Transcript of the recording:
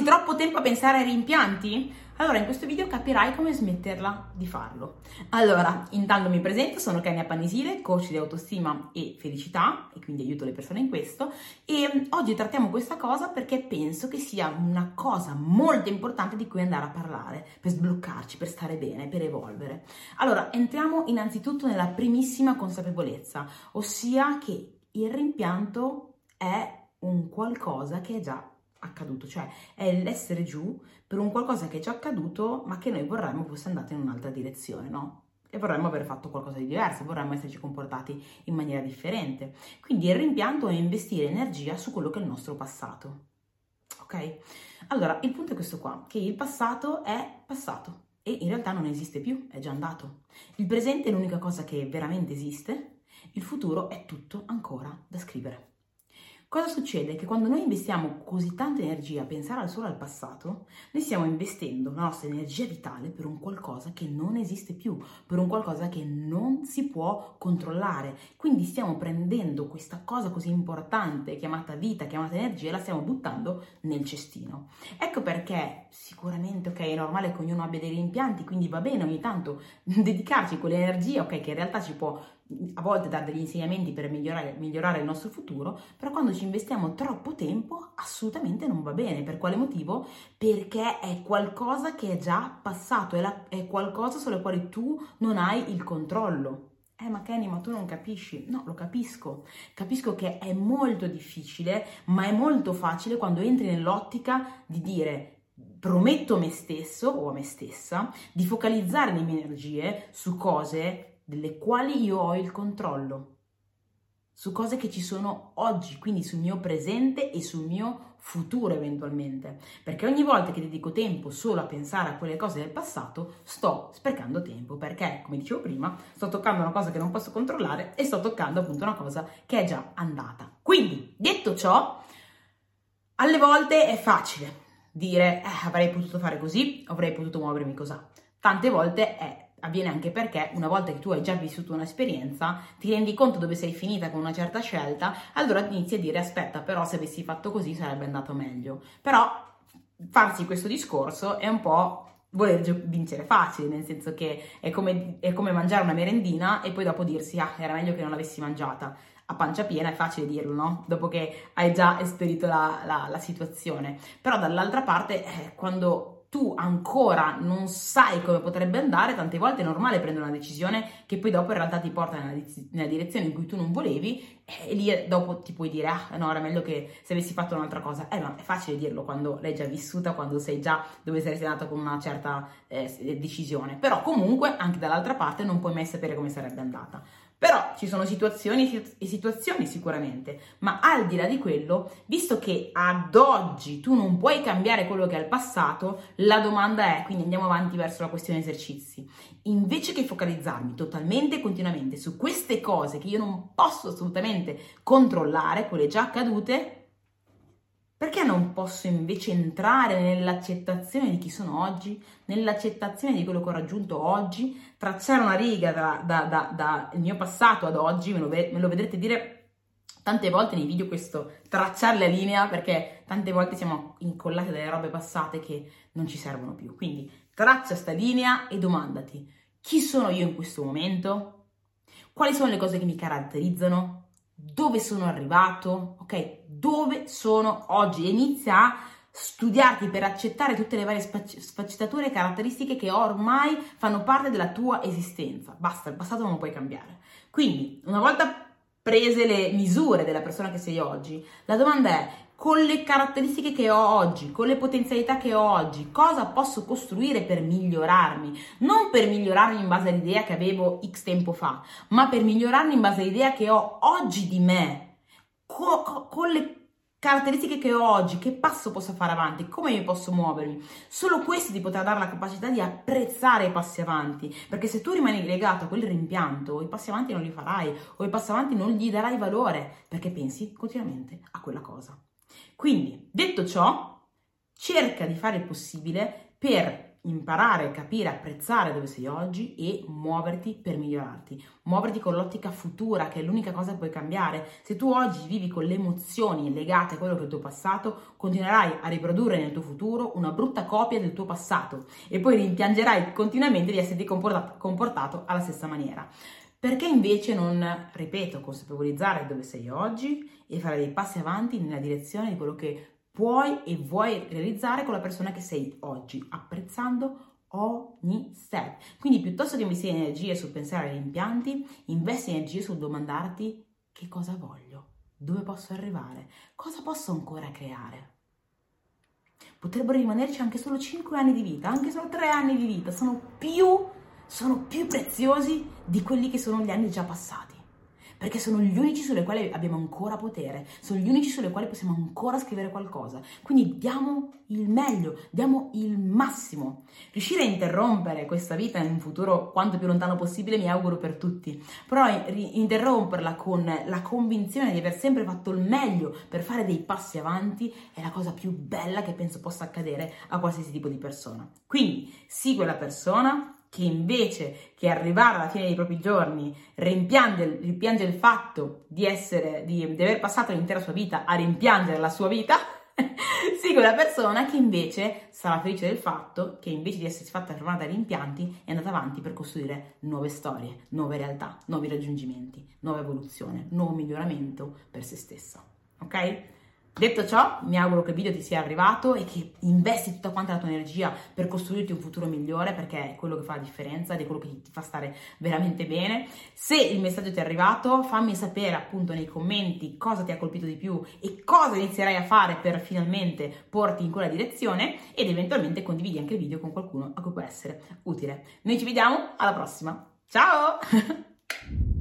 passi troppo tempo a pensare ai rimpianti? Allora in questo video capirai come smetterla di farlo. Allora, intanto mi presento, sono Kenny Apanisile, coach di autostima e felicità, e quindi aiuto le persone in questo, e oggi trattiamo questa cosa perché penso che sia una cosa molto importante di cui andare a parlare, per sbloccarci, per stare bene, per evolvere. Allora, entriamo innanzitutto nella primissima consapevolezza, ossia che il rimpianto è un qualcosa che è già accaduto, cioè è l'essere giù per un qualcosa che è già accaduto ma che noi vorremmo fosse andato in un'altra direzione, no? E vorremmo aver fatto qualcosa di diverso, vorremmo esserci comportati in maniera differente. Quindi il rimpianto è investire energia su quello che è il nostro passato, ok? Allora il punto è questo qua, che il passato è passato e in realtà non esiste più, è già andato. Il presente è l'unica cosa che veramente esiste, il futuro è tutto ancora da scrivere. Cosa succede? Che quando noi investiamo così tanta energia a pensare solo al passato, noi stiamo investendo la nostra energia vitale per un qualcosa che non esiste più, per un qualcosa che non si può controllare. Quindi stiamo prendendo questa cosa così importante, chiamata vita, chiamata energia, e la stiamo buttando nel cestino. Ecco perché sicuramente, ok, è normale che ognuno abbia dei rimpianti, quindi va bene ogni tanto dedicarci quell'energia, ok, che in realtà ci può a volte dare degli insegnamenti per migliorare il nostro futuro, però quando ci investiamo troppo tempo assolutamente non va bene. Per quale motivo? Perché è qualcosa che è già passato, è qualcosa sulle quali tu non hai il controllo. Ma Kenny, ma tu non capisci? No, lo capisco. Capisco che è molto difficile, ma è molto facile quando entri nell'ottica di dire prometto a me stesso o a me stessa di focalizzare le mie energie su cose delle quali io ho il controllo, su cose che ci sono oggi, quindi sul mio presente e sul mio futuro eventualmente, perché ogni volta che dedico tempo solo a pensare a quelle cose del passato sto sprecando tempo, perché come dicevo prima sto toccando una cosa che non posso controllare e sto toccando appunto una cosa che è già andata. Quindi detto ciò, alle volte è facile dire avrei potuto fare così, avrei potuto muovermi così, tante volte avviene anche perché una volta che tu hai già vissuto un'esperienza ti rendi conto dove sei finita con una certa scelta, allora inizi a dire aspetta, però se avessi fatto così sarebbe andato meglio. Però farsi questo discorso è un po' voler vincere facile, nel senso che è come mangiare una merendina e poi dopo dirsi era meglio che non l'avessi mangiata. A pancia piena è facile dirlo, no? Dopo che hai già esperito la situazione. Però dall'altra parte quando tu ancora non sai come potrebbe andare, tante volte è normale prendere una decisione che poi dopo in realtà ti porta nella direzione in cui tu non volevi, e lì dopo ti puoi dire no, era meglio che se avessi fatto un'altra cosa. Ma è facile dirlo quando l'hai già vissuta, quando sei già dove sei andata con una certa decisione. Però comunque anche dall'altra parte non puoi mai sapere come sarebbe andata. Però ci sono situazioni e situazioni sicuramente, ma al di là di quello, visto che ad oggi tu non puoi cambiare quello che è il passato, la domanda è, quindi andiamo avanti verso la questione esercizi, invece che focalizzarmi totalmente e continuamente su queste cose che io non posso assolutamente controllare, quelle già accadute, perché non posso invece entrare nell'accettazione di chi sono oggi, nell'accettazione di quello che ho raggiunto oggi, tracciare una riga dal mio passato ad oggi? Me lo vedrete dire tante volte nei video questo, tracciare la linea, perché tante volte siamo incollati dalle robe passate che non ci servono più. Quindi traccia sta linea e domandati, chi sono io in questo momento? Quali sono le cose che mi caratterizzano? Dove sono arrivato, ok? Dove sono oggi? Inizia a studiarti per accettare tutte le varie sfaccettature e caratteristiche che ormai fanno parte della tua esistenza. Basta, il passato non lo puoi cambiare. Quindi, una volta prese le misure della persona che sei oggi, la domanda è, con le caratteristiche che ho oggi, con le potenzialità che ho oggi, cosa posso costruire per migliorarmi? Non per migliorarmi in base all'idea che avevo X tempo fa, ma per migliorarmi in base all'idea che ho oggi di me, con le caratteristiche che ho oggi, che passo posso fare avanti, come mi posso muovermi. Solo questo ti potrà dare la capacità di apprezzare i passi avanti, perché se tu rimani legato a quel rimpianto, i passi avanti non li farai, o i passi avanti non gli darai valore, perché pensi continuamente a quella cosa. Quindi, detto ciò, cerca di fare il possibile per imparare, capire, apprezzare dove sei oggi e muoverti per migliorarti, muoverti con l'ottica futura, che è l'unica cosa che puoi cambiare. Se tu oggi vivi con le emozioni legate a quello che è il tuo passato, continuerai a riprodurre nel tuo futuro una brutta copia del tuo passato e poi rimpiangerai continuamente di esserti comportato alla stessa maniera. Perché invece non, ripeto, consapevolizzare dove sei oggi e fare dei passi avanti nella direzione di quello che puoi e vuoi realizzare con la persona che sei oggi, apprezzando ogni step. Quindi piuttosto che investire energie sul pensare agli impianti, investi energie sul domandarti: che cosa voglio, dove posso arrivare, cosa posso ancora creare. Potrebbero rimanerci anche solo 5 anni di vita, anche solo 3 anni di vita, sono più preziosi di quelli che sono gli anni già passati. Perché sono gli unici sulle quali abbiamo ancora potere, sono gli unici sulle quali possiamo ancora scrivere qualcosa. Quindi diamo il meglio, diamo il massimo. Riuscire a interrompere questa vita in un futuro quanto più lontano possibile mi auguro per tutti, però interromperla con la convinzione di aver sempre fatto il meglio per fare dei passi avanti è la cosa più bella che penso possa accadere a qualsiasi tipo di persona. Quindi sii quella persona che invece che arrivare alla fine dei propri giorni rimpiange il fatto di aver passato l'intera sua vita a rimpiangere la sua vita, sì, quella persona che invece sarà felice del fatto che invece di essersi fatta fermare dai rimpianti è andata avanti per costruire nuove storie, nuove realtà, nuovi raggiungimenti, nuova evoluzione, nuovo miglioramento per se stessa, ok? Detto ciò, mi auguro che il video ti sia arrivato e che investi tutta quanta la tua energia per costruirti un futuro migliore, perché è quello che fa la differenza ed è quello che ti fa stare veramente bene. Se il messaggio ti è arrivato, fammi sapere appunto nei commenti cosa ti ha colpito di più e cosa inizierai a fare per finalmente porti in quella direzione, ed eventualmente condividi anche il video con qualcuno a cui può essere utile. Noi ci vediamo alla prossima, ciao!